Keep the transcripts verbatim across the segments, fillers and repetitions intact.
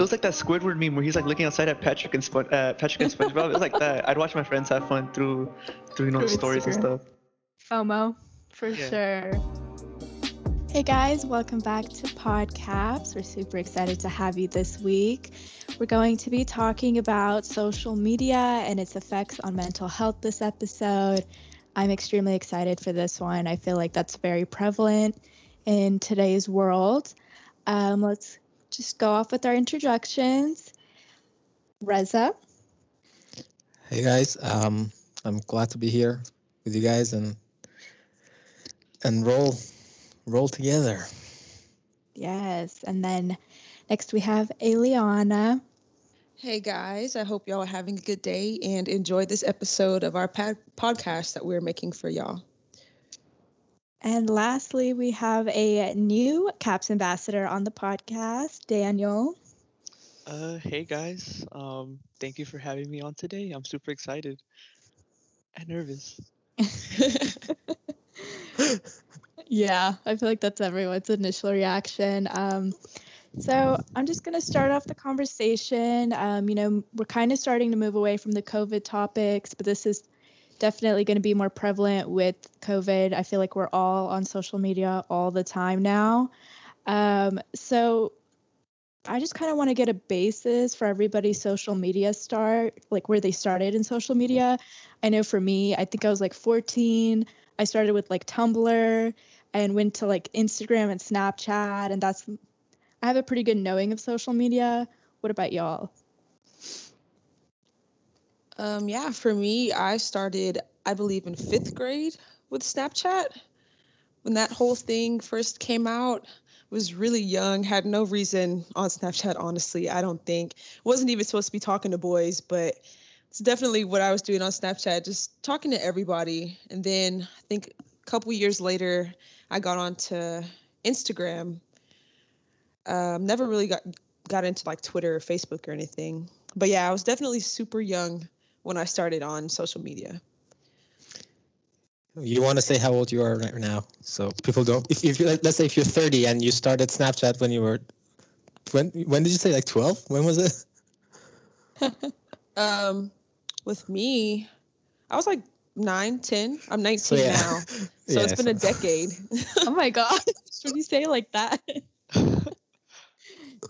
It was like that Squidward meme where he's like looking outside at Patrick and Spon- uh, Patrick and SpongeBob. It was like that. I'd watch my friends have fun through, through you know, stories and stuff. FOMO, for yeah. sure. Hey guys, welcome back to PodCaps. We're super excited to have you this week. We're going to be talking about social media and its effects on mental health this episode. I'm extremely excited for this one. I feel like that's very prevalent in today's world. Um, let's just go off with our introductions. Reza. Hey guys, um, I'm glad to be here with you guys and and roll. Roll together. Yes. And then next we have Ayleanna. Hey guys, I hope y'all are having a good day and enjoy this episode of our pod- podcast that we're making for y'all. And lastly, we have a new CAPS ambassador on the podcast, Daniel. Uh, hey guys, um, thank you for having me on today. I'm super excited and nervous. Yeah, I feel like that's everyone's initial reaction. Um, so I'm just going to start off the conversation. Um, you know, we're kind of starting to move away from the COVID topics, but this is definitely going to be more prevalent with COVID. I feel like we're all on social media all the time now. Um, so I just kind of want to get a basis for everybody's social media start, like where they started in social media. I know for me, I think I was like fourteen. I started with like Tumblr. And went to like Instagram and Snapchat, and that's, I have a pretty good knowing of social media. What about y'all? Um, yeah, for me, I started, I believe, in fifth grade with Snapchat. When that whole thing first came out, was really young, had no reason on Snapchat, honestly, I don't think. Wasn't even supposed to be talking to boys, but it's definitely what I was doing on Snapchat, just talking to everybody. And then I think a couple years later, I got onto Instagram. Um, never really got got into like Twitter or Facebook or anything. But yeah, I was definitely super young when I started on social media. You want to say how old you are right now, so people don't. If if you let's say if you're thirty and you started Snapchat when you were, when when did you say like twelve? When was it? um, with me, I was like. Nine, ten. I'm nineteen so, yeah. now. So yeah, it's been so. a decade. Oh my God. Should you say it like that?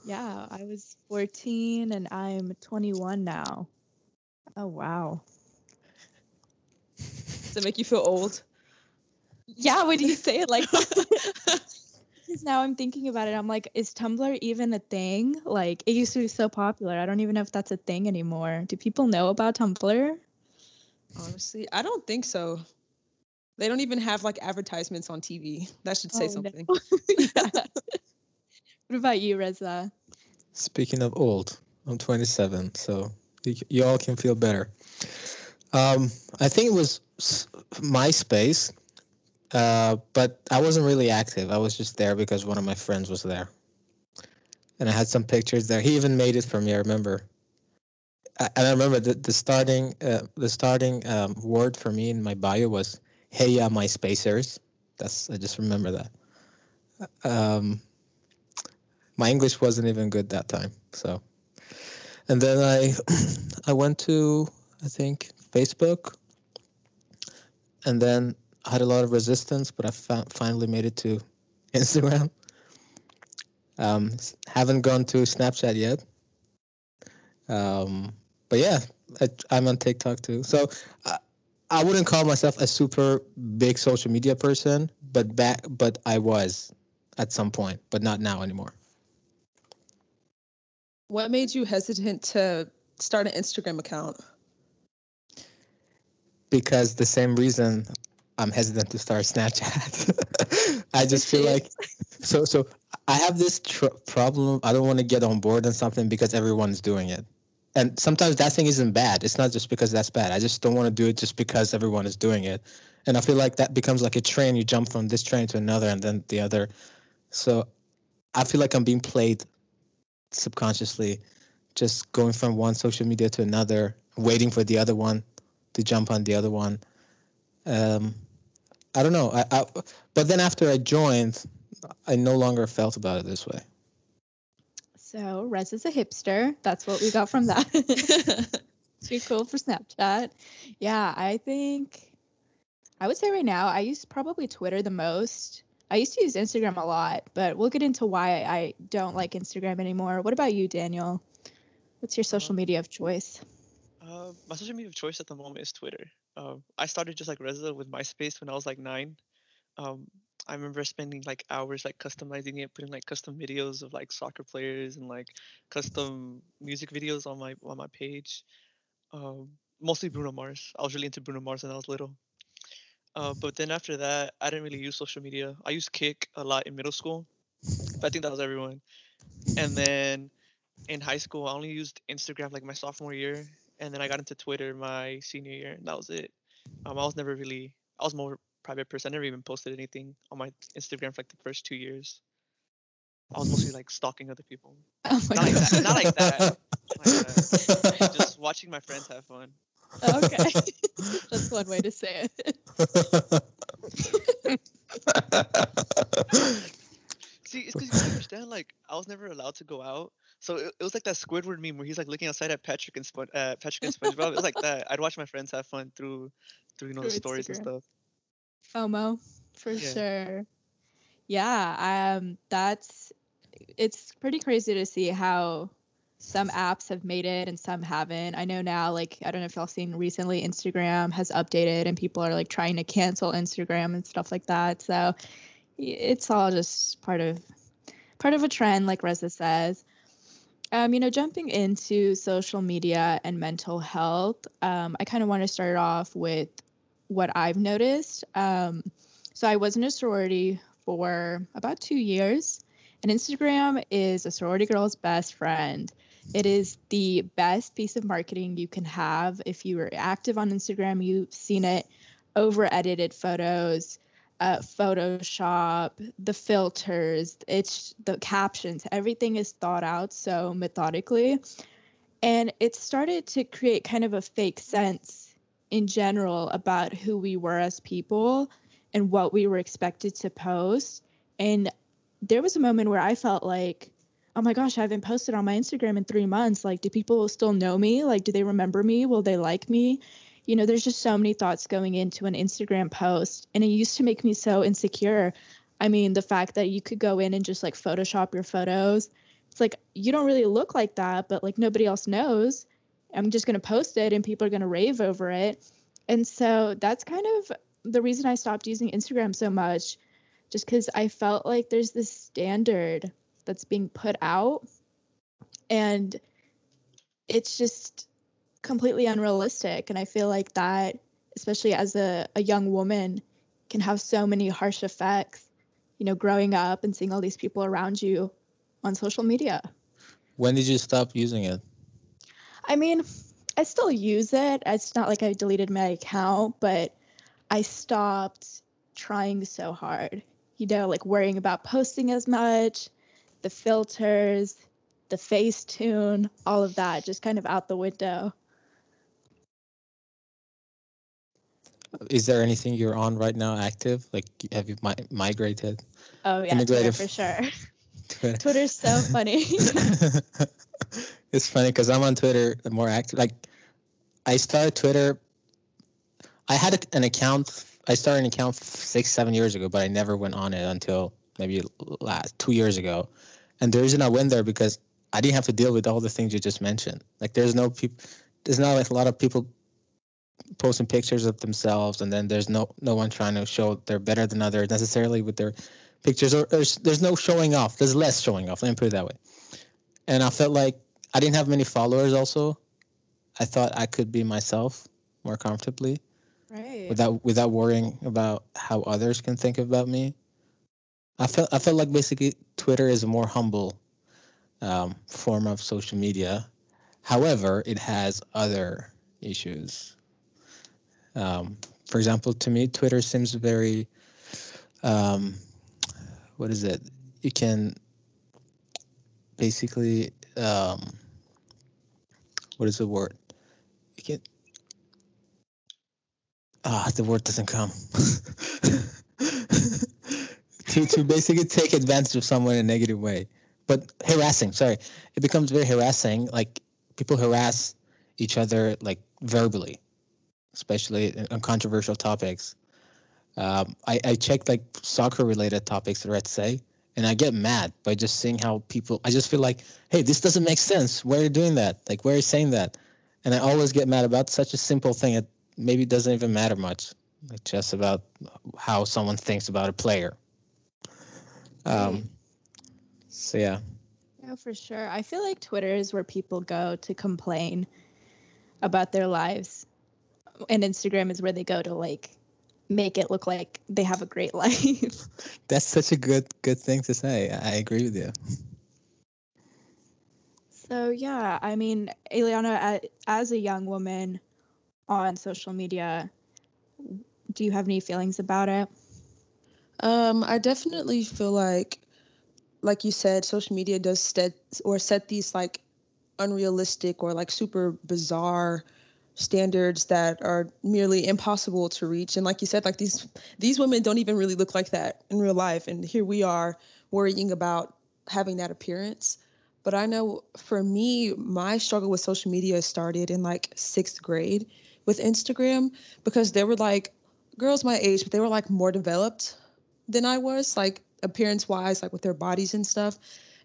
Yeah, I was fourteen and I'm twenty-one now. Oh, wow. Does it make you feel old? Yeah, when you say it like that. Now I'm thinking about it. I'm like, is Tumblr even a thing? Like, it used to be so popular. I don't even know if that's a thing anymore. Do people know about Tumblr? Honestly, I don't think so. They don't even have like advertisements on T V. That should say oh, something. No. What about you, Reza? Speaking of old, I'm twenty-seven, so you, you all can feel better. Um, I think it was MySpace, uh, but I wasn't really active. I was just there because one of my friends was there. And I had some pictures there. He even made it for me, I remember. And I remember the, the starting uh, the starting um, word for me in my bio was, hey, yeah, my spacers. That's, I just remember that. Um, my English wasn't even good that time. So, and then I, I went to, I think, Facebook. And then I had a lot of resistance, but I found, finally made it to Instagram. Um, haven't gone to Snapchat yet. Um, But yeah, I, I'm on TikTok too. So I, I wouldn't call myself a super big social media person, but back, but I was at some point, but not now anymore. What made you hesitant to start an Instagram account? Because the same reason I'm hesitant to start Snapchat. I just feel like, so, so I have this tr- problem. I don't want to get on board on something because everyone's doing it. And sometimes that thing isn't bad. It's not just because that's bad. I just don't want to do it just because everyone is doing it. And I feel like that becomes like a train. You jump from this train to another and then the other. So I feel like I'm being played subconsciously, just going from one social media to another, waiting for the other one to jump on the other one. Um, I don't know. I, I but then after I joined, I no longer felt about it this way. So Rez is a hipster. That's what we got from that. Too cool for Snapchat. Yeah, I think I would say right now I use probably Twitter the most. I used to use Instagram a lot, but we'll get into why I don't like Instagram anymore. What about you, Daniel? What's your social media of choice? Uh, my social media of choice at the moment is Twitter. Um, I started just like Reza with MySpace when I was like nine. Um, I remember spending like hours like customizing it, putting like custom videos of like soccer players and like custom music videos on my on my page. Um, mostly Bruno Mars. I was really into Bruno Mars when I was little. Uh, but then after that, I didn't really use social media. I used Kick a lot in middle school, but I think that was everyone. And then in high school, I only used Instagram like my sophomore year. And then I got into Twitter my senior year, and that was it. Um, I was never really, I was more private person. I never even posted anything on my Instagram for like the first two years. I was mostly like stalking other people. Oh my not, God. Like that, not like that. Not like that. Just watching my friends have fun. Okay. That's one way to say it. See, it's because you don't understand, like, I was never allowed to go out. So it, it was like that Squidward meme where he's like looking outside at Patrick and Spon- uh, Patrick and SpongeBob. It was like that. I'd watch my friends have fun through, through you know, through the stories Instagram. And stuff. FOMO, for yeah. sure. Yeah, um, that's, it's pretty crazy to see how some apps have made it and some haven't. I know now, like, I don't know if y'all seen recently, Instagram has updated and people are like trying to cancel Instagram and stuff like that. So it's all just part of part of a trend, like Reza says. Um, you know, jumping into social media and mental health, um, I kind of want to start off with what I've noticed. Um, so I was in a sorority for about two years, and Instagram is a sorority girl's best friend. It is the best piece of marketing you can have. If you were active on Instagram, you've seen it. Over-edited photos, uh, Photoshop, the filters, it's the captions. Everything is thought out so methodically. And it started to create kind of a fake sense in general about who we were as people and what we were expected to post. And there was a moment where I felt like, oh my gosh, I haven't posted on my Instagram in three months. Like, do people still know me? Like, do they remember me? Will they like me? You know, there's just so many thoughts going into an Instagram post. And it used to make me so insecure. I mean, the fact that you could go in and just like Photoshop your photos. It's like, you don't really look like that, but like nobody else knows. I'm just going to post it and people are going to rave over it. And so that's kind of the reason I stopped using Instagram so much. Just because I felt like there's this standard that's being put out and it's just completely unrealistic. And I feel like that, especially as a, a young woman, can have so many harsh effects, you know, growing up and seeing all these people around you on social media. When did you stop using it? I mean, I still use it. It's not like I deleted my account, but I stopped trying so hard. You know, like worrying about posting as much, the filters, the Facetune, all of that just kind of out the window. Is there anything you're on right now active? Like, have you mi- migrated? Oh, yeah, Twitter for sure. Twitter. Twitter's so funny. It's funny because I'm on Twitter more active. Like, I started Twitter, I had an account, I started an account six, seven years ago, but I never went on it until maybe last two years ago. And the reason I went there because I didn't have to deal with all the things you just mentioned. Like there's no people, there's not like a lot of people posting pictures of themselves, and then there's no no one trying to show they're better than others necessarily with their pictures. Or there's, there's no showing off. There's less showing off. Let me put it that way. And I felt like I didn't have many followers. Also, I thought I could be myself more comfortably. Right. Without without worrying about how others can think about me. I felt I felt like basically Twitter is a more humble um, form of social media. However, it has other issues. Um, for example, to me, Twitter seems very um, what is it? You can basically um, what is the word? You can. Ah, oh, the word doesn't come. to to basically take advantage of someone in a negative way. but harassing, sorry. It becomes very harassing. Like, people harass each other, like, verbally, especially on controversial topics. Um, I, I checked, like, soccer-related topics, let's say, and I get mad by just seeing how people, I just feel like, hey, this doesn't make sense. Why are you doing that? Like, why are you saying that? And I always get mad about such a simple thing that maybe doesn't even matter much. Like, just about how someone thinks about a player. Um, so, yeah. No, for sure. I feel like Twitter is where people go to complain about their lives. And Instagram is where they go to, like, make it look like they have a great life. That's such a good good thing to say. I agree with you. So, yeah, I mean, Ayleanna, as a young woman on social media, do you have any feelings about it? Um, I definitely feel like, like you said, social media does set or set these, like, unrealistic or, like, super bizarre standards that are merely impossible to reach. And like you said, like, these these women don't even really look like that in real life. And here we are worrying about having that appearance. But I know for me, my struggle with social media started in, like, sixth grade with Instagram, because there were, like, girls my age, but they were, like, more developed than I was, like, appearance wise, like, with their bodies and stuff.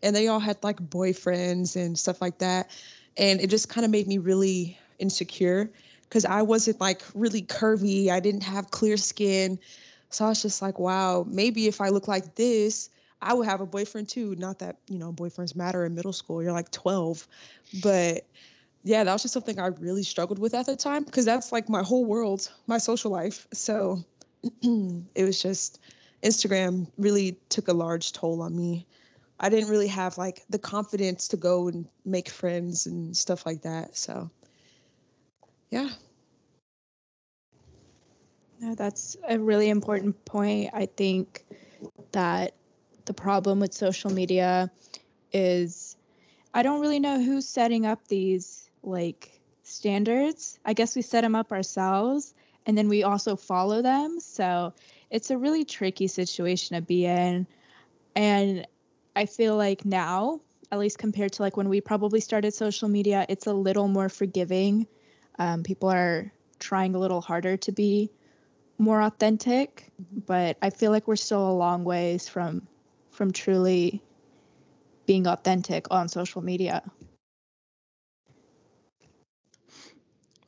And they all had, like, boyfriends and stuff like that. And it just kind of made me really insecure, because I wasn't, like, really curvy. I didn't have clear skin. So I was just like, wow, maybe if I look like this, I would have a boyfriend too. Not that, you know, boyfriends matter in middle school. You're like twelve. But yeah, that was just something I really struggled with at the time, because that's, like, my whole world, my social life. So it was just, Instagram really took a large toll on me. I didn't really have, like, the confidence to go and make friends and stuff like that. So, yeah. No, that's a really important point. I think that the problem with social media is I don't really know who's setting up these, like, standards. I guess we set them up ourselves, and then we also follow them. So it's a really tricky situation to be in. And I feel like now, at least compared to, like, when we probably started social media, it's a little more forgiving. Um, people are trying a little harder to be more authentic, but I feel like we're still a long ways from from truly being authentic on social media.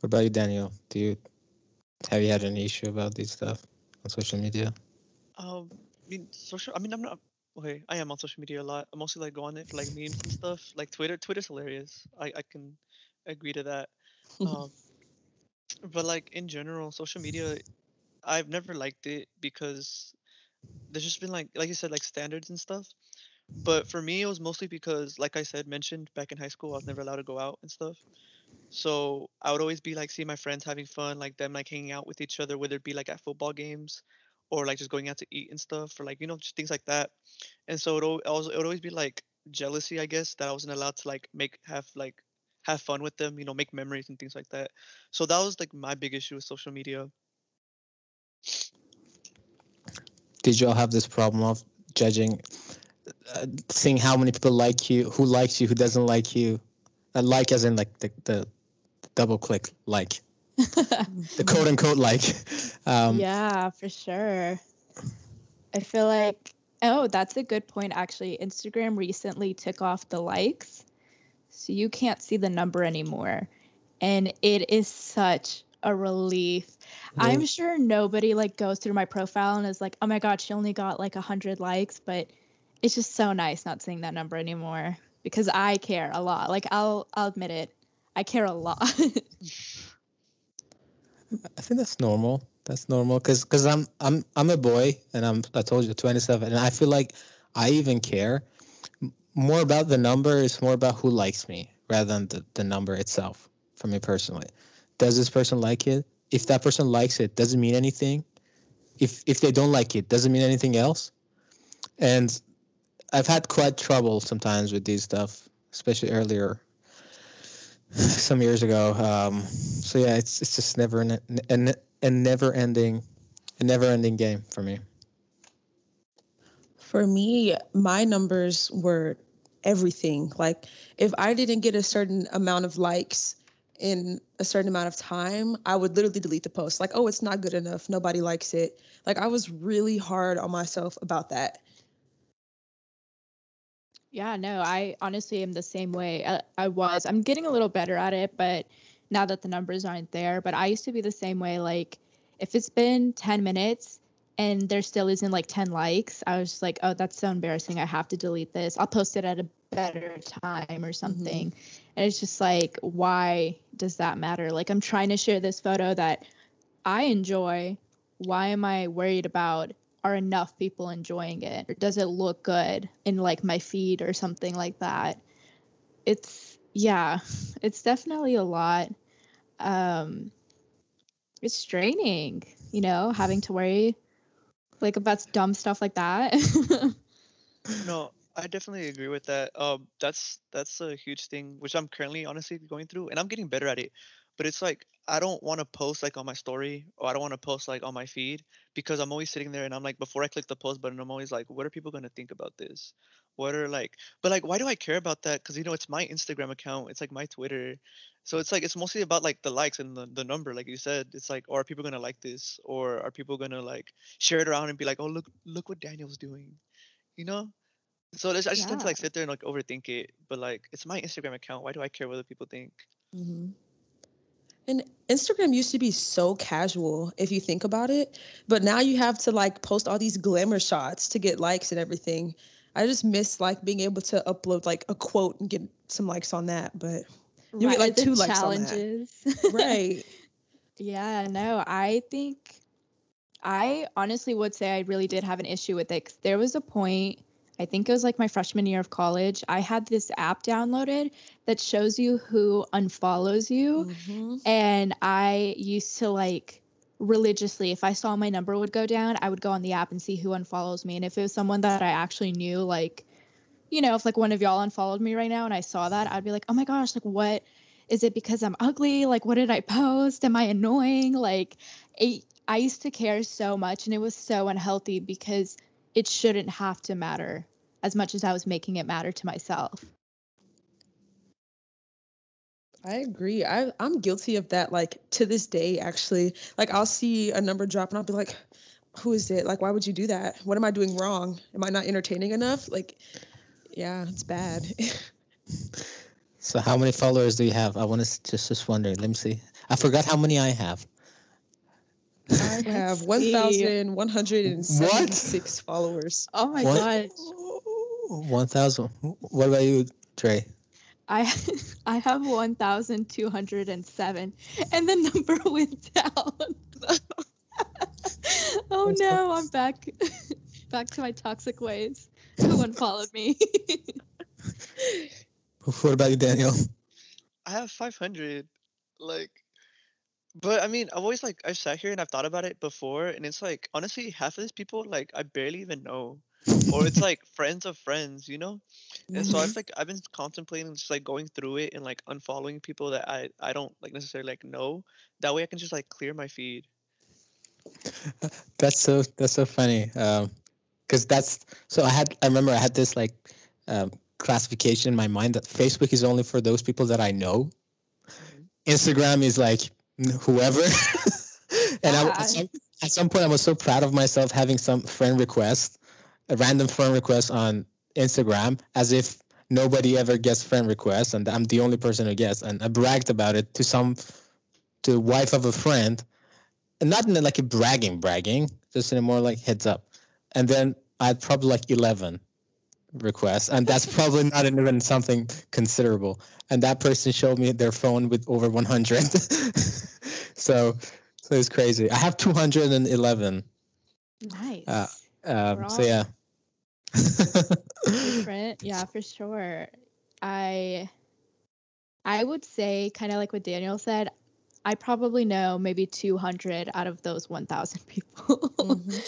What about you, Daniel? Do you have you had an issue about this stuff on social media? Um, I mean, social. I mean, I'm not. Okay, I am on social media a lot. I mostly, like, go on it for, like, memes and stuff. Like, Twitter. Twitter's hilarious. I, I can agree to that. um, but, like, in general, social media, I've never liked it, because there's just been, like, like you said, like, standards and stuff. But for me, it was mostly because, like I said, mentioned back in high school, I was never allowed to go out and stuff. So I would always be, like, seeing my friends having fun, like, them, like, hanging out with each other, whether it be, like, at football games, or, like, just going out to eat and stuff, or, like, you know, just things like that. And so it would always, it would always be, like, jealousy, I guess, that I wasn't allowed to, like, make, have, like, have fun with them, you know, make memories and things like that. So that was, like, my big issue with social media. Did y'all have this problem of judging, uh, seeing how many people like you, who likes you, who doesn't like you? Uh, like as in, like, the, the double click like. The quote unquote like. Um, yeah, for sure. I feel like, oh, that's a good point, actually. Instagram recently took off the likes, so you can't see the number anymore. And it is such a relief. Yeah. I'm sure nobody, like, goes through my profile and is like, oh my God, she only got, like, one hundred likes. But it's just so nice not seeing that number anymore, because I care a lot. Like, I'll, I'll admit it. I care a lot. I think that's normal. That's normal because because I'm I'm I'm a boy, and I'm I told you twenty-seven, and I feel like I even care more about the number. It's more about who likes me rather than the, the number itself. For me personally, does this person like it? If that person likes it, doesn't mean anything. If if they don't like it, doesn't mean anything else. And I've had quite trouble sometimes with these stuff, especially earlier. Some years ago, um, so yeah, it's it's just never an an a never ending, a never ending game for me. For me, my numbers were everything. Like if I didn't get a certain amount of likes in a certain amount of time, I would literally delete the post. Like, oh, it's not good enough. Nobody likes it. Like I was really hard on myself about that. Yeah, no, I honestly am the same way. I, I was. I'm getting a little better at it, but now that the numbers aren't there. But I used to be the same way. Like if it's been ten minutes and there still isn't like ten likes, I was just like, oh, that's so embarrassing. I have to delete this. I'll post it at a better time or something. Mm-hmm. And it's just like, why does that matter? Like I'm trying to share this photo that I enjoy. Why am I worried about are enough people enjoying it? Or does it look good in like my feed or something like that? It's, yeah, it's definitely a lot. Um, it's straining, you know, having to worry like about dumb stuff like that. No, I definitely agree with that. Um, that's that's a huge thing, which I'm currently honestly going through, and I'm getting better at it. But it's like I don't want to post like on my story, or I don't want to post like on my feed, because I'm always sitting there and I'm like, before I click the post button, I'm always like, what are people going to think about this? What are like, but like, why do I care about that? Because, you know, it's my Instagram account. It's like my Twitter. So it's like, it's mostly about like the likes and the, the number. Like you said, it's like, are people going to like this? Or are people going to like share it around and be like, oh, look, look what Daniel's doing, you know? So I just yeah. tend to like sit there and like overthink it. But like, it's my Instagram account. Why do I care what other people think? Mm-hmm. And Instagram used to be so casual, if you think about it. But now you have to, like, post all these glamour shots to get likes and everything. I just miss, like, being able to upload, like, a quote and get some likes on that. But you right, get, like, two likes on that. Right. Yeah, no, I think I honestly would say I really did have an issue with it. 'Cause there was a point, I think it was, like, my freshman year of college, I had this app downloaded that shows you who unfollows you. Mm-hmm. And I used to, like, religiously, if I saw my number would go down, I would go on the app and see who unfollows me. And if it was someone that I actually knew, like, you know, if, like, one of y'all unfollowed me right now and I saw that, I'd be like, oh, my gosh, like, what? Is it because I'm ugly? Like, what did I post? Am I annoying? Like, it, I used to care so much, and it was so unhealthy because it shouldn't have to matter as much as I was making it matter to myself. I agree. I, I'm guilty of that, like, to this day, actually. Like, I'll see a number drop, and I'll be like, who is it? Like, why would you do that? What am I doing wrong? Am I not entertaining enough? Like, yeah, it's bad. So how many followers do you have? I want to just, just wonder. Let me see. I forgot how many I have. I have one thousand one hundred seventy-six followers. Oh my gosh. one thousand. What about you, Trey? I I have one thousand two hundred seven, and the number went down. Oh no, I'm back back to my toxic ways. No one followed me. What about you, Daniel? I have five hundred. Like, but I mean, I've always like, I've sat here and I've thought about it before, and it's like, honestly, half of these people, like, I barely even know. Or it's like friends of friends, you know? And mm-hmm. so I've like, I've been contemplating just like going through it and like unfollowing people that I, I don't like necessarily like know. That way I can just like clear my feed. That's so, that's so funny. Um, 'cause that's, so I had, I remember I had this like um, classification in my mind that Facebook is only for those people that I know. Mm-hmm. Instagram is like, whoever. And yeah. I, at, some, at some point I was so proud of myself having some friend request, a random friend request on Instagram, as if nobody ever gets friend requests and I'm the only person who gets, and I bragged about it to some to the wife of a friend, and not in like a bragging bragging, just in a more like heads up. And then I had probably like eleven requests, and that's probably not even something considerable, and that person showed me their phone with over one hundred. so so it's crazy. I have two hundred eleven. Nice. Uh, um, so yeah. Different. Yeah, for sure. I I would say, kind of like what Daniel said, I probably know maybe two hundred out of those one thousand people. Mm-hmm.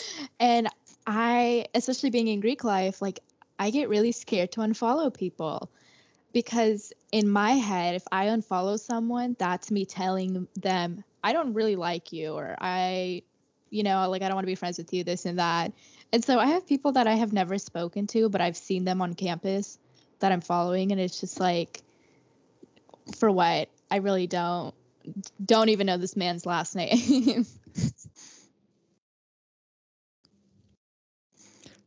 And I, especially being in Greek life, like I get really scared to unfollow people, because in my head, if I unfollow someone, that's me telling them, I don't really like you, or I, you know, like, I don't want to be friends with you, this and that. And so I have people that I have never spoken to, but I've seen them on campus, that I'm following, and it's just like, for what? I really don't don't even know this man's last name.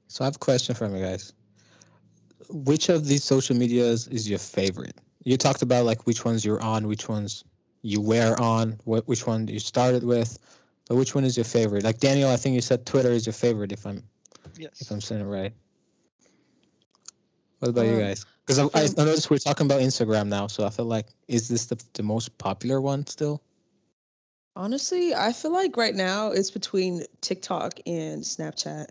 So I have a question for you guys. Which of these social medias is your favorite? You talked about like which ones you're on, which ones you were on, what which one you started with, but which one is your favorite? Like Daniel, I think you said Twitter is your favorite, if I'm yes. if I'm saying it right. What about um, you guys? Because I, I noticed we're talking about Instagram now, so I feel like, is this the, the most popular one still? Honestly, I feel like right now it's between TikTok and Snapchat.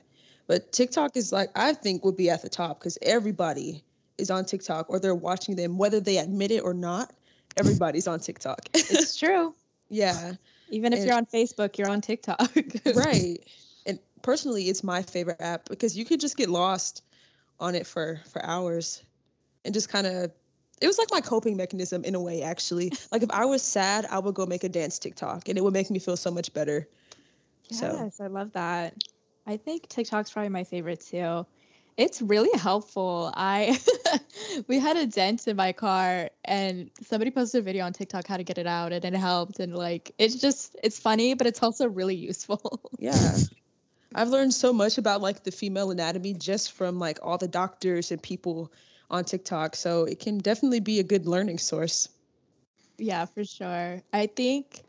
But TikTok is like, I think would be at the top because everybody is on TikTok or they're watching them, whether they admit it or not, everybody's on TikTok. It's true. Yeah. Even if and, you're on Facebook, you're on TikTok. Right. And personally, it's my favorite app because you could just get lost on it for for hours and just kind of, it was like my coping mechanism in a way, actually. Like if I was sad, I would go make a dance TikTok and it would make me feel so much better. Yes, so. I love that. I think TikTok's probably my favorite too. It's really helpful. I we had a dent in my car and somebody posted a video on TikTok how to get it out, and it helped, and like it's just it's funny, but it's also really useful. Yeah. I've learned so much about like the female anatomy just from like all the doctors and people on TikTok. So it can definitely be a good learning source. Yeah, for sure. I think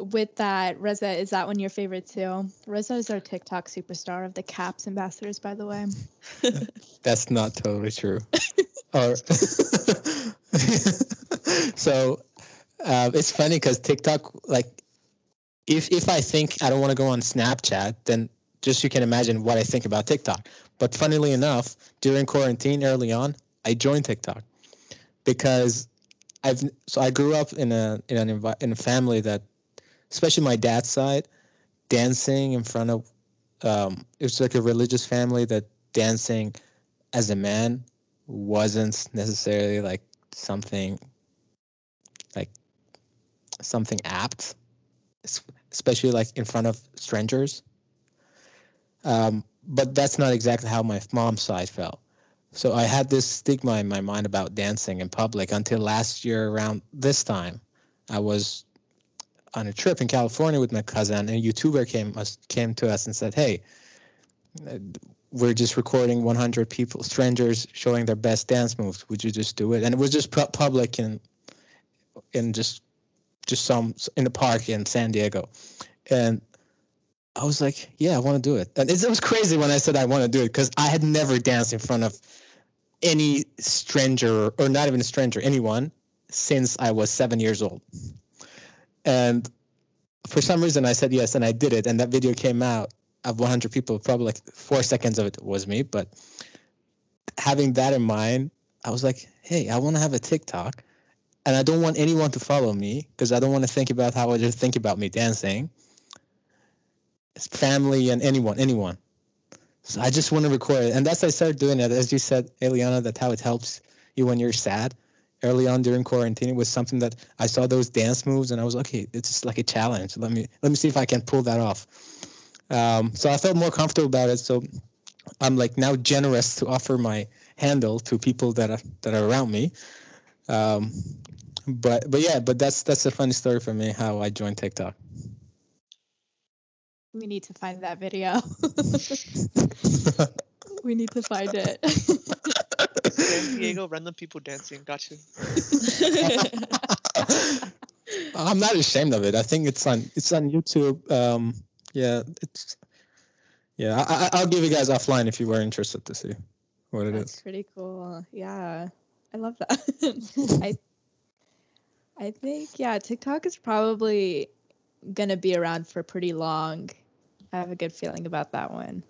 with that, Reza, is that one your favorite too? Reza is our TikTok superstar of the CAPS ambassadors, by the way. That's not totally true. Or so uh, it's funny because TikTok, like, If if I think I don't want to go on Snapchat, then just you can imagine what I think about TikTok. But funnily enough, during quarantine early on, I joined TikTok because I've so I grew up in a in an envi- in a family that, especially my dad's side, dancing in front of um, it was like a religious family that dancing as a man wasn't necessarily like something like something apt. Especially like in front of strangers. Um, but that's not exactly how my mom's side felt. So I had this stigma in my mind about dancing in public until last year around this time. I was on a trip in California with my cousin, and a YouTuber came us, came to us and said, hey, we're just recording one hundred people, strangers showing their best dance moves. Would you just do it? And it was just pu- public and and just just some in the park in San Diego. And I was like, yeah, I want to do it. And it was crazy when I said I want to do it because I had never danced in front of any stranger or not even a stranger, anyone, since I was seven years old. And for some reason I said yes, and I did it. And that video came out of one hundred people, probably like four seconds of it was me. But having that in mind, I was like, hey, I want to have a TikTok. And I don't want anyone to follow me because I don't want to think about how I just think about me dancing. It's family and anyone, anyone. So I just want to record it. And that's, I started doing it. As you said, Ayleanna, that's how it helps you when you're sad. Early on during quarantine, it was something that I saw those dance moves and I was like, okay, it's just like a challenge. Let me, let me see if I can pull that off. Um, so I felt more comfortable about it. So I'm like now generous to offer my handle to people that are, that are around me. Um, but, but yeah, but that's, that's a funny story for me, how I joined TikTok. We need to find that video. We need to find it. San Diego, random people dancing. Gotcha. I'm not ashamed of it. I think it's on, it's on YouTube. Um, yeah, it's, yeah, I, I'll give you guys offline if you were interested to see what it that's is. That's pretty cool. Yeah. I love that. I I think, yeah, TikTok is probably going to be around for pretty long. I have a good feeling about that one.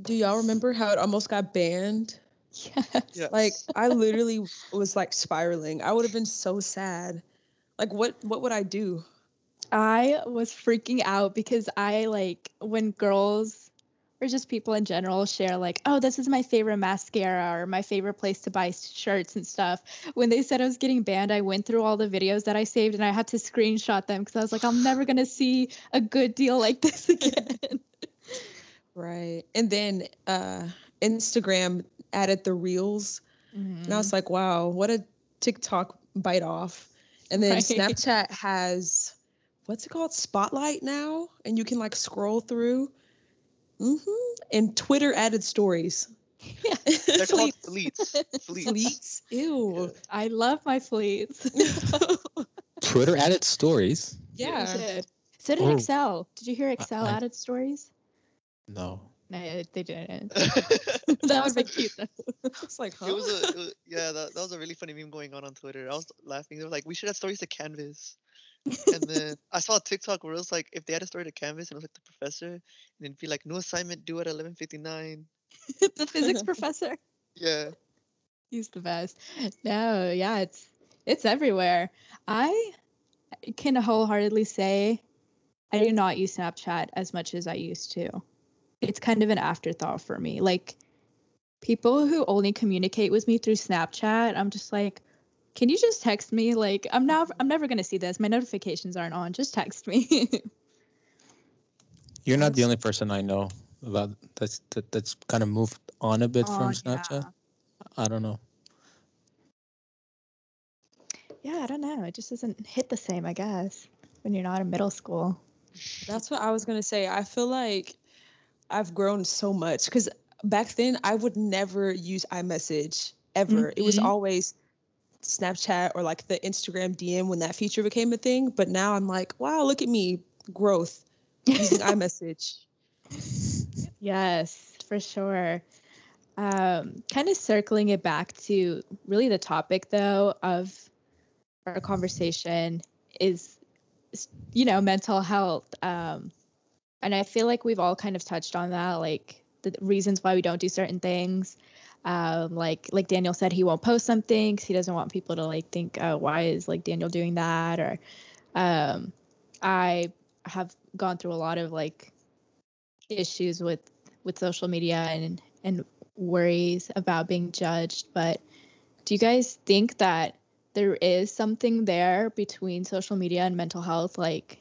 Do y'all remember how it almost got banned? Yes. yes. Like, I literally was, like, spiraling. I would have been so sad. Like, what, what would I do? I was freaking out because I, like, when girls... or just people in general share like, oh, this is my favorite mascara or my favorite place to buy shirts and stuff. When they said I was getting banned, I went through all the videos that I saved and I had to screenshot them because I was like, I'm never going to see a good deal like this again. Right. And then uh, Instagram added the reels. Mm-hmm. And I was like, wow, what a TikTok bite off. And then right. Snapchat has, what's it called? Spotlight now. And you can like scroll through. Mm-hmm. And Twitter added stories. Yeah. They're called fleets. Fleets. Fleets. Ew. I love my fleets. Twitter added stories. Yeah. yeah did. So did oh. Excel. Did you hear Excel I, I, added stories? No. No, they didn't. That would be cute though. It's like, huh? It was a, it was, yeah, that, that was a really funny meme going on on Twitter. I was laughing. They were like, we should add stories to Canvas. And then I saw a TikTok where it was like, if they had a story to Canvas, and it was like the professor, and it'd be like, new assignment due at eleven fifty-nine. The physics professor. Yeah. He's the best. No, yeah, it's it's everywhere. I can wholeheartedly say I do not use Snapchat as much as I used to. It's kind of an afterthought for me. Like, people who only communicate with me through Snapchat, I'm just like, can you just text me? Like, I'm not, I'm never going to see this. My notifications aren't on. Just text me. You're not the only person I know about that's that, that's kind of moved on a bit oh, from Snapchat. Yeah. I don't know. Yeah, I don't know. It just doesn't hit the same, I guess, when you're not in middle school. That's what I was going to say. I feel like I've grown so much because back then I would never use iMessage ever. Mm-hmm. It was always Snapchat or like the Instagram D M when that feature became a thing. But now I'm like, wow, look at me, growth using iMessage. Yes, for sure. Um, kind of circling it back to really the topic though of our conversation is, you know, mental health. Um, and I feel like we've all kind of touched on that, like the reasons why we don't do certain things. Um, like like Daniel said, he won't post something because he doesn't want people to like think, oh, why is like Daniel doing that? Or um, I have gone through a lot of like issues with with social media and and worries about being judged. But do you guys think that there is something there between social media and mental health? Like,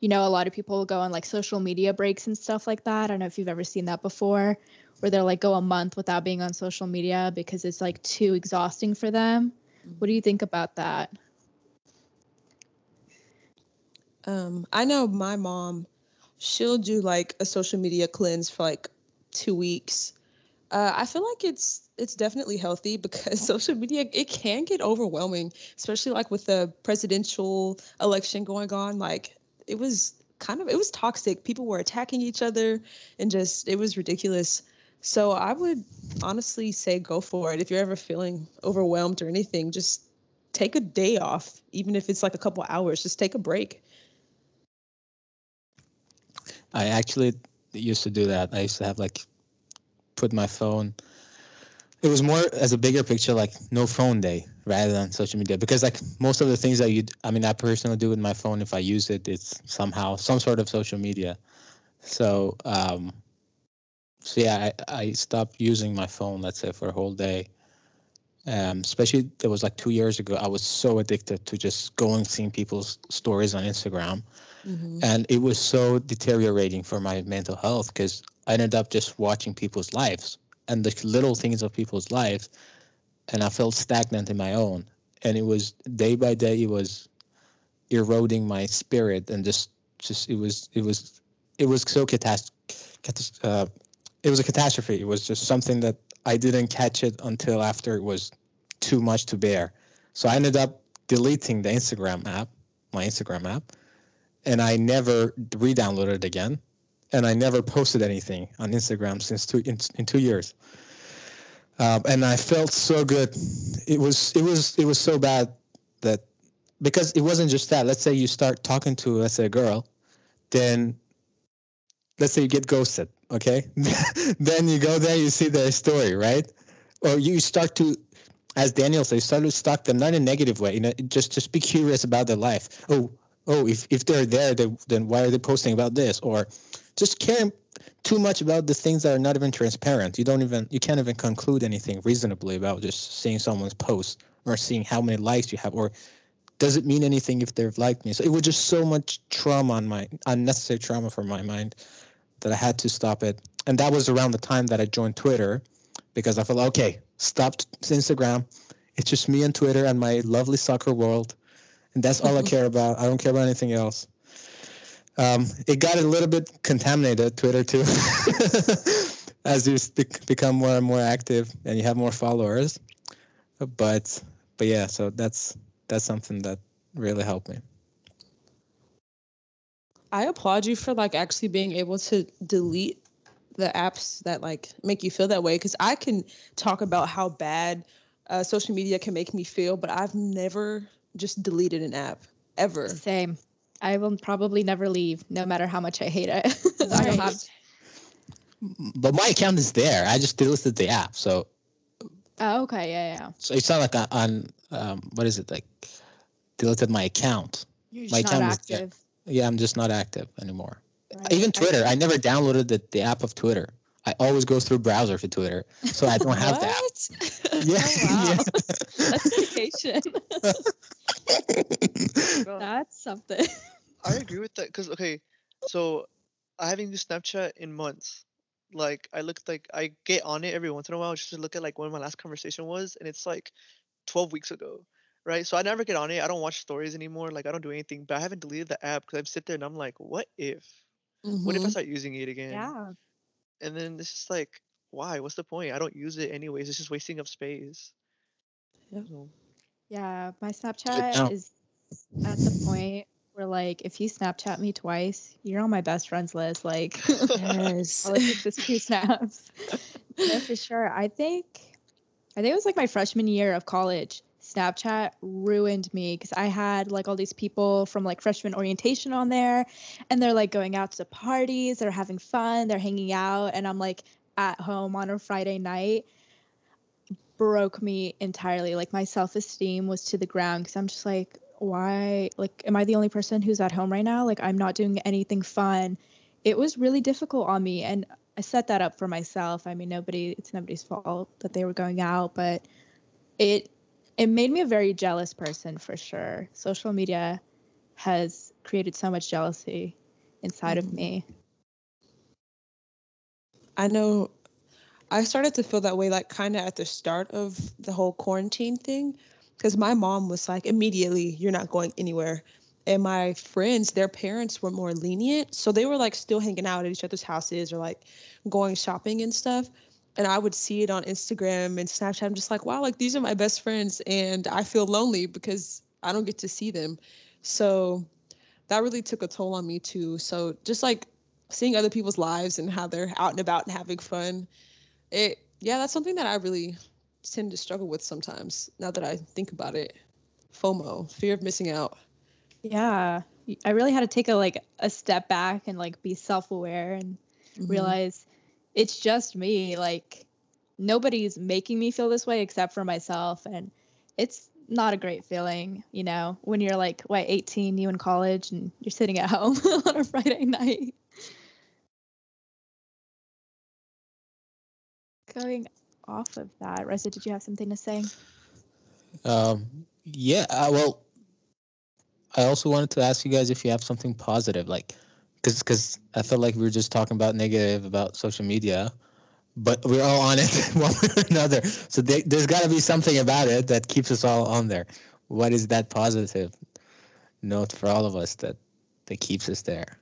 you know, a lot of people go on like social media breaks and stuff like that. I don't know if you've ever seen that before, where they'll like go a month without being on social media because it's like too exhausting for them. What do you think about that? Um, I know my mom, she'll do like a social media cleanse for like two weeks. Uh, I feel like it's it's definitely healthy because social media, it can get overwhelming, especially like with the presidential election going on. Like it was kind of, it was toxic. People were attacking each other and just, it was ridiculous. So I would honestly say go for it. If you're ever feeling overwhelmed or anything, just take a day off, even if it's like a couple hours, just take a break. I actually used to do that. I used to have like, put my phone, it was more as a bigger picture, like no phone day rather than social media. Because like most of the things that you, I mean, I personally do with my phone, if I use it, it's somehow some sort of social media. So, um, So yeah, I, I stopped using my phone, let's say, for a whole day. Um, especially, it was like two years ago, I was so addicted to just going seeing people's stories on Instagram. Mm-hmm. And it was so deteriorating for my mental health because I ended up just watching people's lives and the little things of people's lives. And I felt stagnant in my own. And it was day by day, it was eroding my spirit. And just, just it was, it was, it was so catastrophic. Catast- uh, It was a catastrophe. It was just something that I didn't catch it until after it was too much to bear. So I ended up deleting the Instagram app, my Instagram app, and I never re-downloaded it again. And I never posted anything on Instagram since two in, in two years. Um, and I felt so good. It was it was it was so bad that because it wasn't just that. Let's say you start talking to let's say a girl, then let's say you get ghosted. Okay, then you go there, you see their story, right? Or you start to, as Daniel said, start to stalk them, not in a negative way. You know, just just be curious about their life. Oh, oh, if if they're there, they, then why are they posting about this? Or just care too much about the things that are not even transparent. You don't even you can't even conclude anything reasonably about just seeing someone's post or seeing how many likes you have or does it mean anything if they've liked me? So it was just so much trauma on my unnecessary trauma for my mind that I had to stop it. And that was around the time that I joined Twitter because I felt, okay, stop Instagram. It's just me and Twitter and my lovely soccer world. And that's all I care about. I don't care about anything else. Um, it got a little bit contaminated, Twitter too, as you become more and more active and you have more followers. But but yeah, so that's that's something that really helped me. I applaud you for like actually being able to delete the apps that like make you feel that way, because I can talk about how bad uh, social media can make me feel, but I've never just deleted an app ever. Same. I will probably never leave, no matter how much I hate it. I don't have... But my account is there. I just delisted the app. So. Oh, okay. Yeah, yeah. So it's not like I, on um, what is it like? Deleted my account. You're just my not account active. Is there. Yeah, I'm just not active anymore. Right. Even Twitter. I, I never downloaded the, the app of Twitter. I always go through browser for Twitter, so I don't have that. Yeah. Oh, wow. Yeah. That's vacation. That's something. I agree with that because okay, so I haven't used Snapchat in months. Like I looked like I get on it every once in a while just to look at like when my last conversation was, and it's like twelve weeks ago, right? So I never get on it. I don't watch stories anymore. Like I don't do anything. But I haven't deleted the app because I sit there and I'm like, what if? Mm-hmm. What if I start using it again? Yeah. And then it's just like, why? What's the point? I don't use it anyways. It's just wasting up space. Yeah. Yeah, my Snapchat is at the point where, like, if you Snapchat me twice, you're on my best friends list. Like, yes. I'll take this two snaps. No, for sure. I think, I think it was like my freshman year of college. Snapchat ruined me because I had like all these people from like freshman orientation on there, and they're like going out to parties, they're having fun, they're hanging out, and I'm like at home on a Friday night. Broke me entirely. Like my self-esteem was to the ground because I'm just like, why? Like, am I the only person who's at home right now? Like, I'm not doing anything fun. It was really difficult on me, and I set that up for myself. I mean, nobody, it's nobody's fault that they were going out, but it It made me a very jealous person for sure. Social media has created so much jealousy inside mm-hmm. of me. I know I started to feel that way like kind of at the start of the whole quarantine thing, because my mom was like, immediately, you're not going anywhere. And my friends, their parents were more lenient. So they were like still hanging out at each other's houses or like going shopping and stuff. And I would see it on Instagram and Snapchat. I'm just like, wow, like these are my best friends. And I feel lonely because I don't get to see them. So that really took a toll on me too. So just like seeing other people's lives and how they're out and about and having fun. It, yeah, that's something that I really tend to struggle with sometimes now that I think about it. FOMO, fear of missing out. Yeah, I really had to take a like a step back and like be self-aware and mm-hmm. realize it's just me. Like nobody's making me feel this way except for myself. And it's not a great feeling, you know, when you're like, what, eighteen, you in college and you're sitting at home on a Friday night. Going off of that, Reza, did you have something to say? Um, yeah, uh, well, I also wanted to ask you guys if you have something positive, like, Cause, cause I felt like we were just talking about negative about social media, but we're all on it one way or another. So they, there's got to be something about it that keeps us all on there. What is that positive note for all of us that, that keeps us there?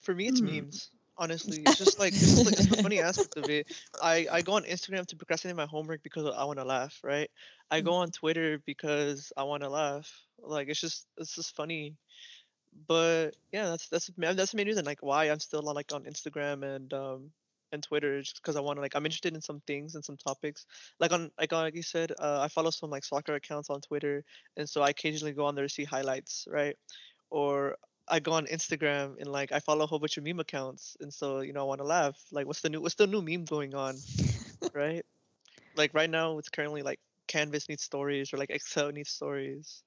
For me, it's mm. memes. Honestly, it's just like it's just like it's the funny aspect of it. I, I go on Instagram to procrastinate my homework because I want to laugh, right? I go on Twitter because I want to laugh. Like it's just it's just funny. But yeah, that's that's that's mainly reason like why I'm still on like on Instagram and um and Twitter, just because I want to like I'm interested in some things and some topics. Like on like on, like you said, uh, I follow some like soccer accounts on Twitter, and so I occasionally go on there to see highlights, right? Or I go on Instagram and like I follow a whole bunch of meme accounts, and so you know I want to laugh. Like what's the new what's the new meme going on, right? Like right now it's currently like Canvas needs stories or like Excel needs stories.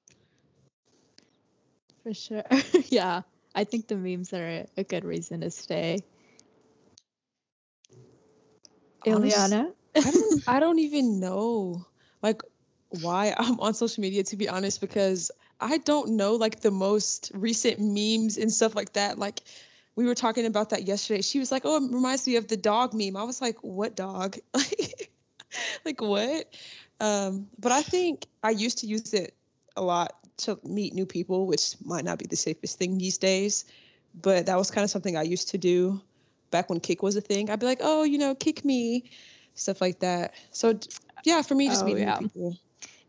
For sure. Yeah. I think the memes are a good reason to stay. Ayleanna? I don't, I don't even know like why I'm on social media, to be honest, because I don't know like the most recent memes and stuff like that. Like we were talking about that yesterday. She was like, oh, it reminds me of the dog meme. I was like, what dog? Like, what? Um, but I think I used to use it a lot to meet new people, which might not be the safest thing these days. But that was kind of something I used to do back when Kick was a thing. I'd be like, oh, you know, kick me, stuff like that. So, yeah, for me, just oh, meeting yeah. new people.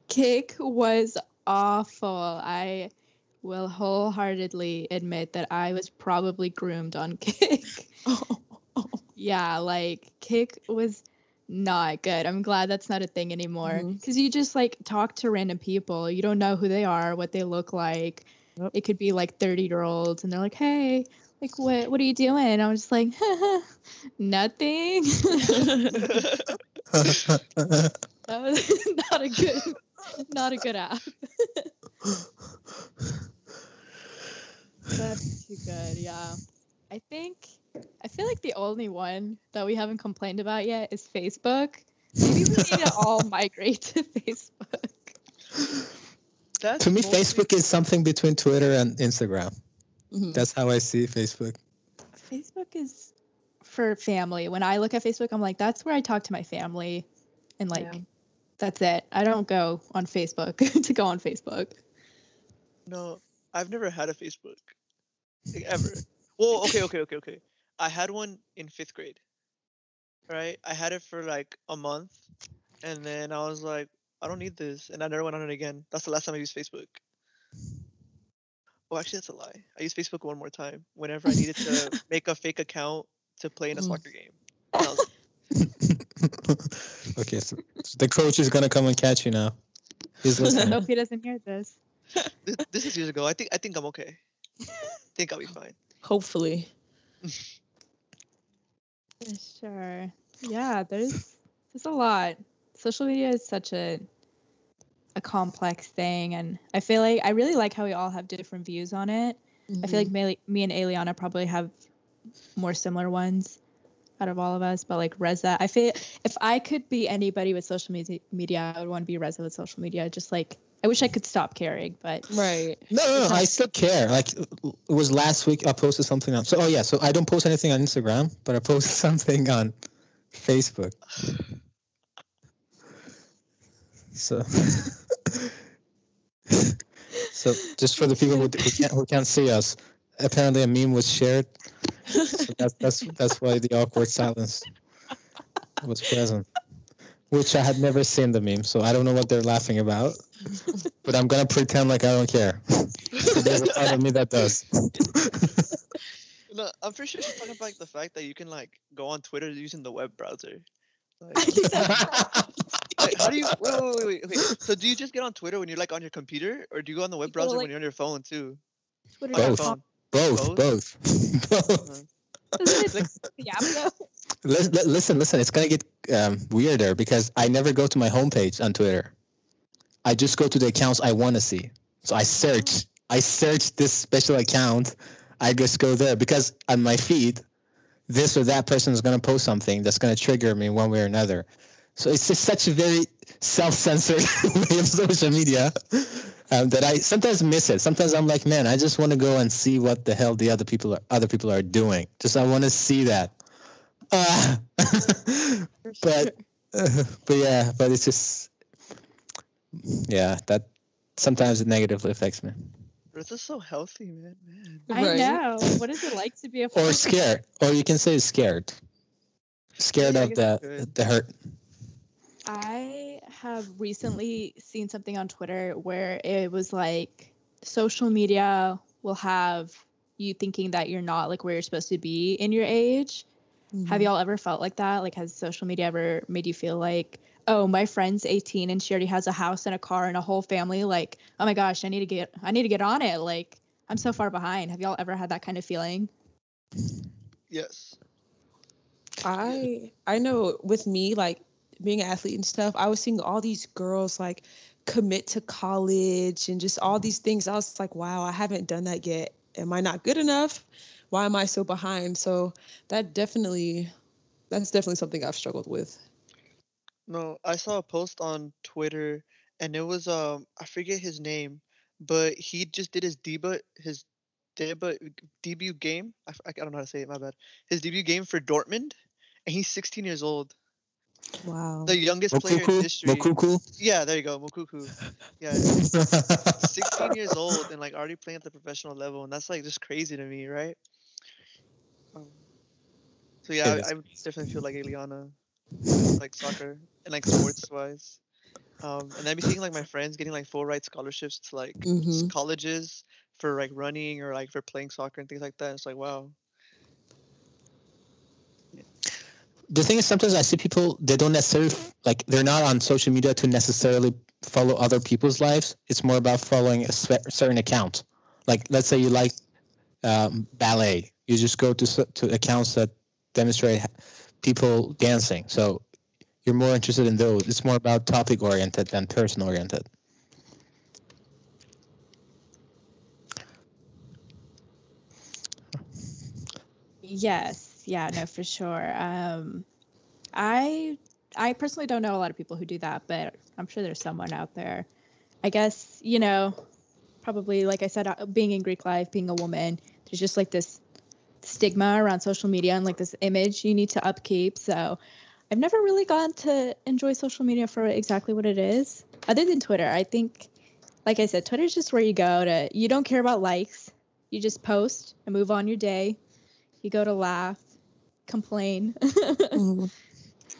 Kick was awful. I will wholeheartedly admit that I was probably groomed on Kick. oh, oh. Yeah, like, Kick was not good. I'm glad that's not a thing anymore, because mm-hmm. you just, like, talk to random people. You don't know who they are, what they look like. Yep. It could be, like, thirty-year-olds, and they're like, hey, like, what what are you doing? And I was just like, nothing. That was not a good, not a good app. That's too good, yeah. I think, I feel like the only one that we haven't complained about yet is Facebook. Maybe we need to all migrate to Facebook. That's to me, boring. Facebook is something between Twitter and Instagram. Mm-hmm. That's how I see Facebook. Facebook is for family. When I look at Facebook, I'm like, that's where I talk to my family. And like, yeah. that's it. I don't go on Facebook to go on Facebook. No, I've never had a Facebook. Like, ever. Well, okay, okay, okay, okay. I had one in fifth grade. Right? I had it for like a month. And then I was like, I don't need this. And I never went on it again. That's the last time I used Facebook. Oh, actually, that's a lie. I used Facebook one more time whenever I needed to make a fake account to play in a soccer game. Was... okay, so the coach is going to come and catch you now. He's listening. I hope he doesn't hear this. this. This is years ago. I think, I think I'm okay. I think I'll be fine. Hopefully. Sure. Yeah, there's, there's a lot. Social media is such a... a complex thing, and I feel like I really like how we all have different views on it. Mm-hmm. I feel like me, me and Ayleanna probably have more similar ones out of all of us, but like Reza, I feel if I could be anybody with social media, I would want to be Reza with social media. Just like, I wish I could stop caring, but right. No, no, no I still care. Like, it was last week I posted something on. So oh yeah, so I don't post anything on Instagram, but I posted something on Facebook. So, so just for the people who, who can't who can't see us, apparently a meme was shared. So that's that's that's why the awkward silence was present, which I had never seen the meme, so I don't know what they're laughing about. But I'm gonna pretend like I don't care. So there's a part of me that does. No, I'm pretty sure she's talking about like, the fact that you can like go on Twitter using the web browser. Like, like, how do you wait, wait, wait, wait. So do you just get on Twitter when you're like on your computer, or do you go on the web browser well, like, when you're on your phone too? Twitter both. Phone. both, both, both. Uh-huh. listen, listen. It's gonna get um, weirder because I never go to my homepage on Twitter. I just go to the accounts I want to see. So I search. I search this special account. I just go there because on my feed, this or that person is gonna post something that's gonna trigger me one way or another. So it's just such a very self-censored way of social media um, that I sometimes miss it. Sometimes I'm like, man, I just want to go and see what the hell the other people are, other people are doing. Just I want to see that. Uh, but uh, but yeah, but it's just yeah that sometimes it negatively affects me. This is so healthy, man. man. I right. know. What is it like to be a or scared, or you can say scared, scared yeah, of the the hurt. I have recently seen something on Twitter where it was like social media will have you thinking that you're not like where you're supposed to be in your age. Mm-hmm. Have y'all ever felt like that? Like, has social media ever made you feel like, oh, my friend's eighteen and she already has a house and a car and a whole family. Like, oh my gosh, I need to get, I need to get on it. Like, I'm so far behind. Have y'all ever had that kind of feeling? Yes. I, I know with me, like being an athlete and stuff, I was seeing all these girls like commit to college and just all these things. I was like, wow, I haven't done that yet. Am I not good enough? Why am I so behind? So that definitely, that's definitely something I've struggled with. No, I saw a post on Twitter, and it was um I forget his name, but he just did his debut his debut debut game. I, I don't know how to say it. My bad. His debut game for Dortmund, and he's sixteen years old. Wow. The youngest Moukoko? player in history. Moukoko? Yeah, there you go. Moukoko. Yeah. sixteen years old and like already playing at the professional level, and that's like just crazy to me, right? Um, so yeah, yeah I, I definitely feel like Ayleanna, like soccer and like sports wise. Um, and I'd be seeing like my friends getting like full ride scholarships to like mm-hmm. colleges for like running or like for playing soccer and things like that. And it's like, wow. The thing is, sometimes I see people, they don't necessarily, like, they're not on social media to necessarily follow other people's lives. It's more about following a certain account. Like, let's say you like um, ballet. You just go to to accounts that demonstrate people dancing. So you're more interested in those. It's more about topic-oriented than person-oriented. Yes. Yeah, no, for sure. Um, I I personally don't know a lot of people who do that, but I'm sure there's someone out there. I guess, you know, probably, like I said, being in Greek life, being a woman, there's just like this stigma around social media and like this image you need to upkeep. So I've never really gotten to enjoy social media for exactly what it is, other than Twitter. I think, like I said, Twitter is just where you go to, you don't care about likes. You just post and move on your day. You go to laugh. Complain. mm.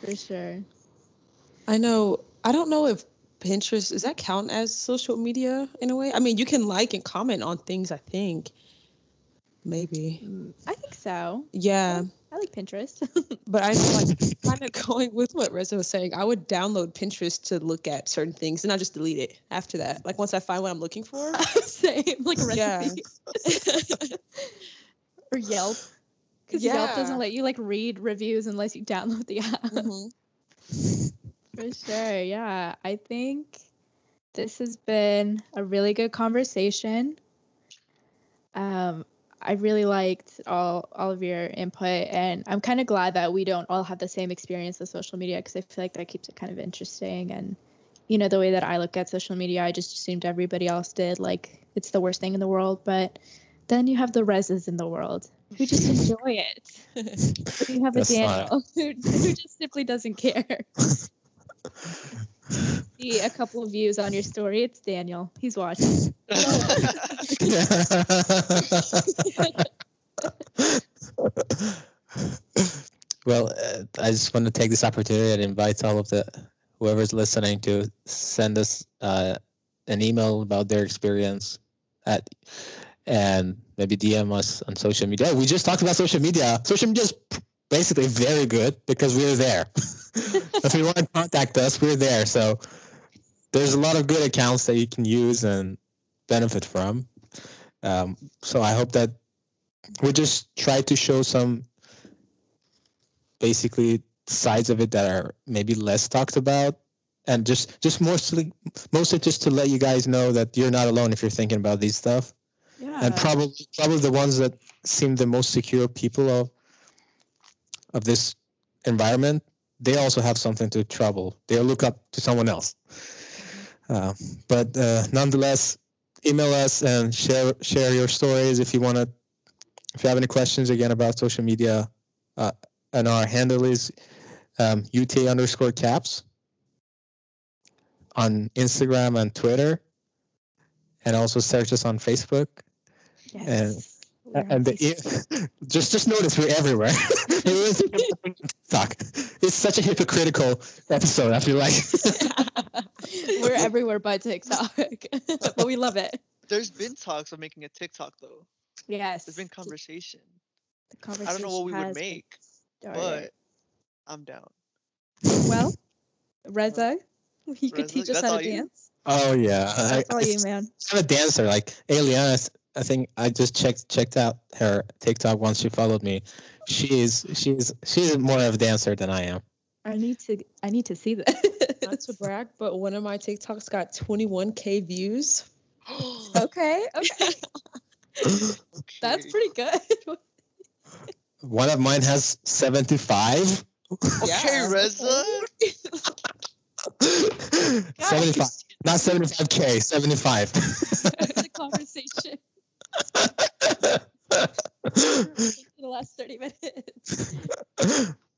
For sure. I know. I don't know if Pinterest, does that count as social media in a way? I mean, you can like and comment on things, I think. Maybe. Mm, I think so. Yeah. I, I like Pinterest. But I know, like, kind of going with what Reza was saying, I would download Pinterest to look at certain things and I just delete it after that. Like, once I find what I'm looking for. Same. Like, recipes. Yeah. Or Yelp. Because yeah. Yelp doesn't let you, like, read reviews unless you download the app. Mm-hmm. For sure, yeah. I think this has been a really good conversation. Um, I really liked all, all of your input, and I'm kind of glad that we don't all have the same experience with social media, because I feel like that keeps it kind of interesting. And, you know, the way that I look at social media, I just assumed everybody else did. Like, it's the worst thing in the world, but then you have the Rezas in the world. We just enjoy it. We have That's a Daniel who, who just simply doesn't care. See a couple of views on your story. It's Daniel. He's watching. Well, uh, I just want to take this opportunity and invite all of the whoever's listening to send us uh, an email about their experience at. And maybe D M us on social media. We just talked about social media. Social media is basically very good because we're there. If you want to contact us, we're there. So there's a lot of good accounts that you can use and benefit from. Um, so I hope that we just try to show some basically sides of it that are maybe less talked about. And just, just mostly, mostly just to let you guys know that you're not alone if you're thinking about these stuff. Yeah. And probably probably the ones that seem the most secure people of of this environment, they also have something to trouble. They look up to someone else. Uh, but uh, nonetheless, email us and share share your stories if you want to. If you have any questions again about social media, uh, and our handle is um, UTA underscore caps on Instagram and Twitter, and also search us on Facebook. Yes. And, and the, just just notice we're everywhere. TikTok. It's such a hypocritical episode, I feel like. We're everywhere but TikTok. But we love it. There's been talks of making a TikTok, though. Yes. There's been conversation. The conversation I don't know what we would make, but I'm down. Well, Reza, you could Reza, teach us how to dance. Oh, yeah. That's I, all you, man. I'm a dancer. Like, Ayleanna, I think I just checked checked out her TikTok once she followed me. She is, she is, she is more of a dancer than I am. I need to I need to see this. Not to brag, but one of my TikToks got twenty-one K views. okay, okay. That's pretty good. One of mine has seventy-five. Yeah. Okay, Reza. seventy-five. Not seventy-five K, seventy-five. It's a conversation. in the last thirty minutes.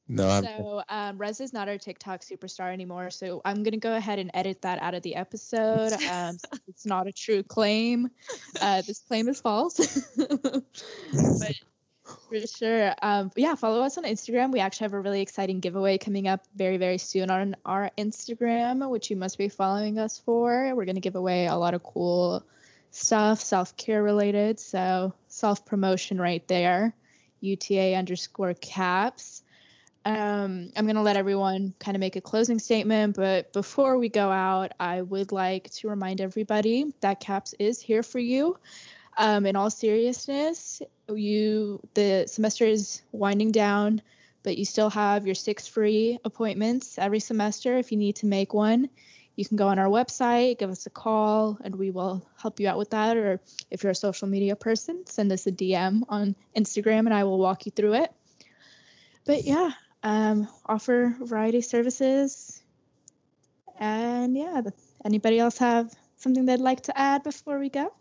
No, I'm... So um, Rez is not our TikTok superstar anymore, so I'm going to go ahead and edit that out of the episode. Um, it's not a true claim. Uh, this claim is false. But for sure. Um, yeah, follow us on Instagram. We actually have a really exciting giveaway coming up very, very soon on our Instagram, which you must be following us for. We're going to give away a lot of cool stuff, self-care related, so self-promotion right there. U T A underscore caps. Um, I'm going to let everyone kind of make a closing statement, but before we go out, I would like to remind everybody that CAPS is here for you. Um, in all seriousness, you the semester is winding down, but you still have your six free appointments every semester. If you need to make one, you can go on our website, give us a call, and we will help you out with that. Or if you're a social media person, send us a D M on Instagram, and I will walk you through it. But yeah. Um, offer variety of services, and yeah, anybody else have something they'd like to add before we go?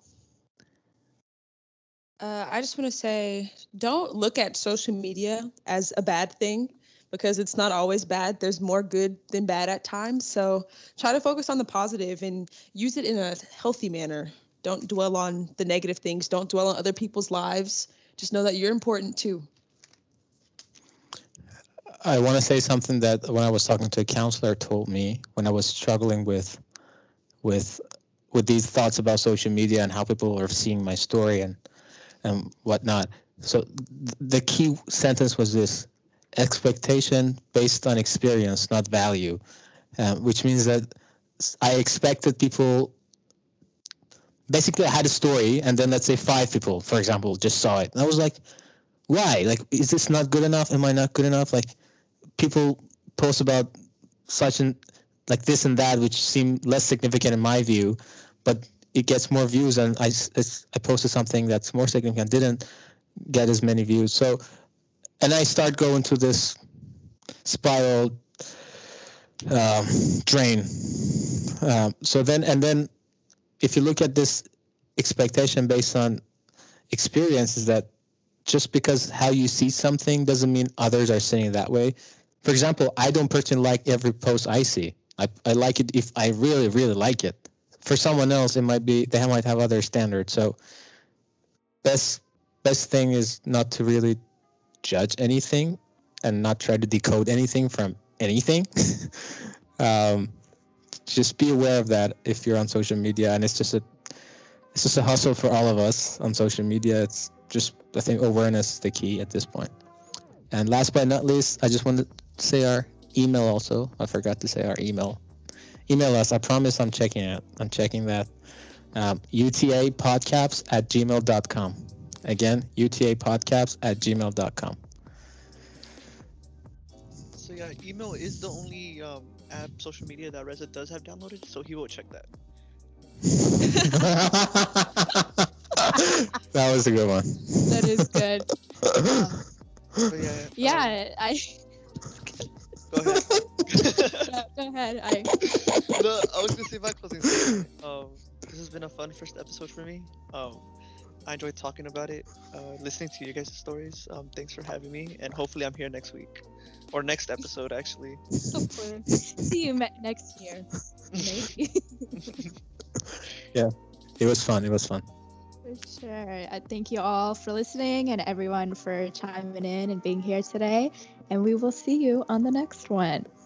Uh, I just want to say, don't look at social media as a bad thing, because it's not always bad. There's more good than bad at times, so try to focus on the positive and use it in a healthy manner. Don't dwell on the negative things. Don't dwell on other people's lives. Just know that you're important too. I want to say something that when I was talking to a counselor told me when I was struggling with with with these thoughts about social media and how people are seeing my story and and whatnot. So th- the key sentence was this: expectation based on experience, not value, uh, which means that I expected people. Basically, I had a story and then let's say five people, for example, just saw it. And I was like, why? Like, is this not good enough? Am I not good enough? Like, people post about such and like this and that, which seem less significant in my view, but it gets more views. And I, I posted something that's more significant, didn't get as many views. So, and I start going to this spiral uh, drain. Uh, so then, and then if you look at this expectation based on experiences, that just because how you see something doesn't mean others are seeing it that way. For example, I don't personally like every post I see. I, I like it if I really, really like it. For someone else, it might be they might have other standards. So best best thing is not to really judge anything and not try to decode anything from anything. um, just be aware of that if you're on social media. And it's just a it's just a hustle for all of us on social media. It's just, I think, awareness is the key at this point. And last but not least, I just wanted to say our email also. I forgot to say our email. Email us. I promise I'm checking it. I'm checking that. Um, UTAPodcaps at gmail dot com. Again, UTAPodcaps at gmail dot com. So yeah, email is the only um, app, social media that Reza does have downloaded, so he will check that. That was a good one. That is good. Oh. Yeah, yeah. yeah I. Go ahead. no, go ahead. I. No, I was gonna say my closing statement. Um, this has been a fun first episode for me. Um, I enjoyed talking about it, uh, listening to you guys' stories. Um, thanks for having me, and hopefully I'm here next week, or next episode actually. Hopefully, see you next year. Maybe. Yeah, it was fun. It was fun. For sure. I thank you all for listening and everyone for chiming in and being here today. And we will see you on the next one.